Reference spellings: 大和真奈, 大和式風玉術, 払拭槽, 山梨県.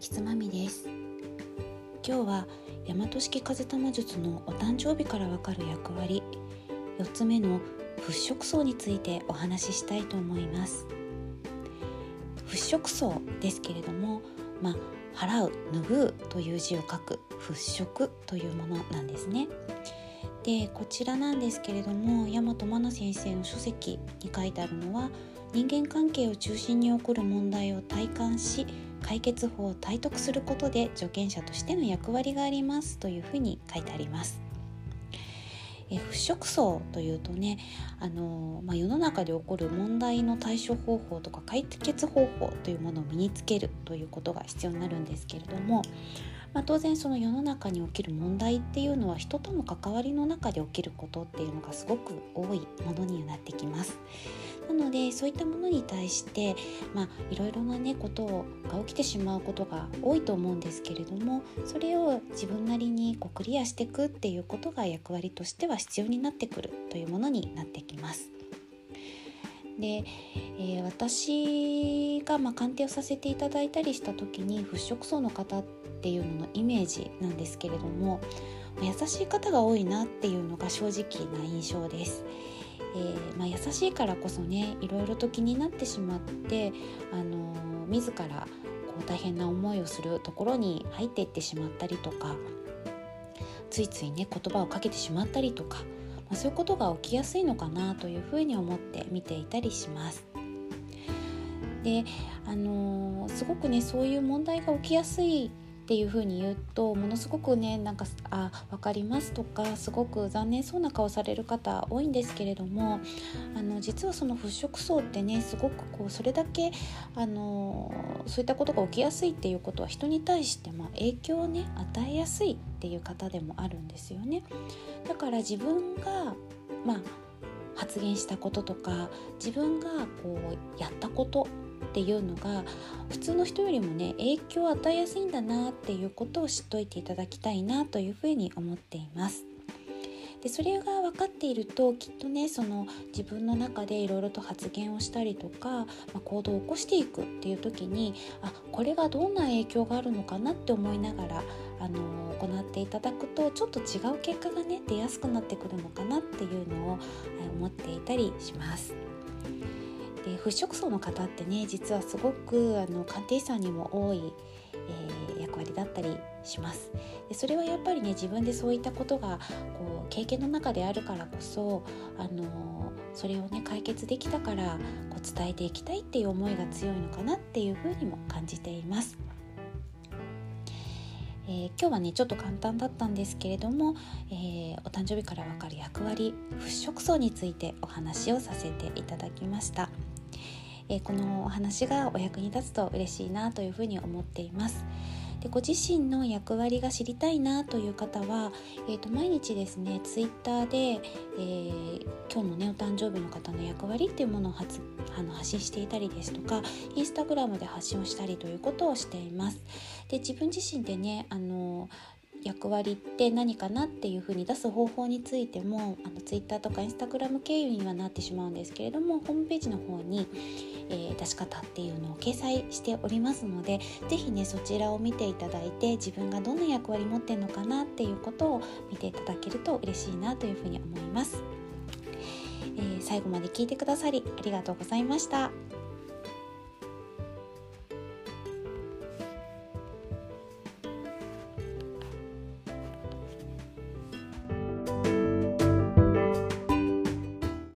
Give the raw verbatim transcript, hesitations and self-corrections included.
きつまみです。今日は大和式風玉術のお誕生日からわかる役割よっつめの払拭槽についてお話ししたいと思います。払拭槽ですけれども、まあ、払う、拭うという字を書く払拭というものなんですね。で、こちらなんですけれども、大和真奈先生の書籍に書いてあるのは、人間関係を中心に起こる問題を体感し、解決法を体得することで助言者としての役割がありますというふうに書いてあります。え払拭槽というとね、あのまあ、世の中で起こる問題の対処方法とか解決方法というものを身につけるということが必要になるんですけれども、まあ、当然その世の中に起きる問題っていうのは人との関わりの中で起きることっていうのがすごく多いものになってきます。なのでそういったものに対して、まあ、いろいろな、ね、ことが起きてしまうことが多いと思うんですけれども、それを自分なりにこうクリアしていくっていうことが役割としては必要になってくるというものになってきます。で、えー、私がまあ鑑定をさせていただいたりした時に払拭槽の方っていうののイメージなんですけれども、優しい方が多いなっていうのが正直な印象です。えーまあ、優しいからこそね、いろいろと気になってしまって、あのー、自らこう大変な思いをするところに入っていってしまったりとか、ついついね言葉をかけてしまったりとか、まあ、そういうことが起きやすいのかなというふうに思って見ていたりします。で、あのー、すごくねそういう問題が起きやすいっていう風に言うと、ものすごくねなんかあ分かりますとか、すごく残念そうな顔される方多いんですけれども、あの実はその払拭槽ってねすごくこうそれだけあのそういったことが起きやすいっていうことは、人に対してまあ影響をね与えやすいっていう方でもあるんですよね。だから自分がまあ発言したこととか、自分がこうやったことっていうのが普通の人よりもね影響を与えやすいんだなっていうことを知っといていただきたいなというふうに思っています。で、それが分かっているときっとねその自分の中でいろいろと発言をしたりとか、まあ、行動を起こしていくっていう時に、あこれがどんな影響があるのかなって思いながら、あのー、行っていただくとちょっと違う結果がね出やすくなってくるのかなっていうのを思っていたりします。で、払拭槽の方ってね実はすごくあの鑑定士さんにも多い、えー、役割だったりします。で、それはやっぱりね自分でそういったことがこう経験の中であるからこそ、あのー、それをね解決できたからこう伝えていきたいっていう思いが強いのかなっていうふうにも感じています。えー、今日はねちょっと簡単だったんですけれども、えー、お誕生日からわかる役割払拭槽についてお話をさせていただきました。えー、このお話がお役に立つと嬉しいなというふうに思っています。で、ご自身の役割が知りたいなという方は、えー、と毎日ですねツイッターで、えー、今日のねお誕生日の方の役割っていうものを発、あの発信していたりですとか、インスタグラムで発信をしたりということをしています。で、自分自身でねあの役割って何かなっていう風に出す方法についても、あのツイッターとかインスタグラム経由にはなってしまうんですけれども、ホームページの方に、えー、出し方っていうのを掲載しておりますので、ぜひねそちらを見ていただいて、自分がどんな役割持ってるのかなっていうことを見ていただけると嬉しいなという風に思います。えー、最後まで聞いてくださりありがとうございました。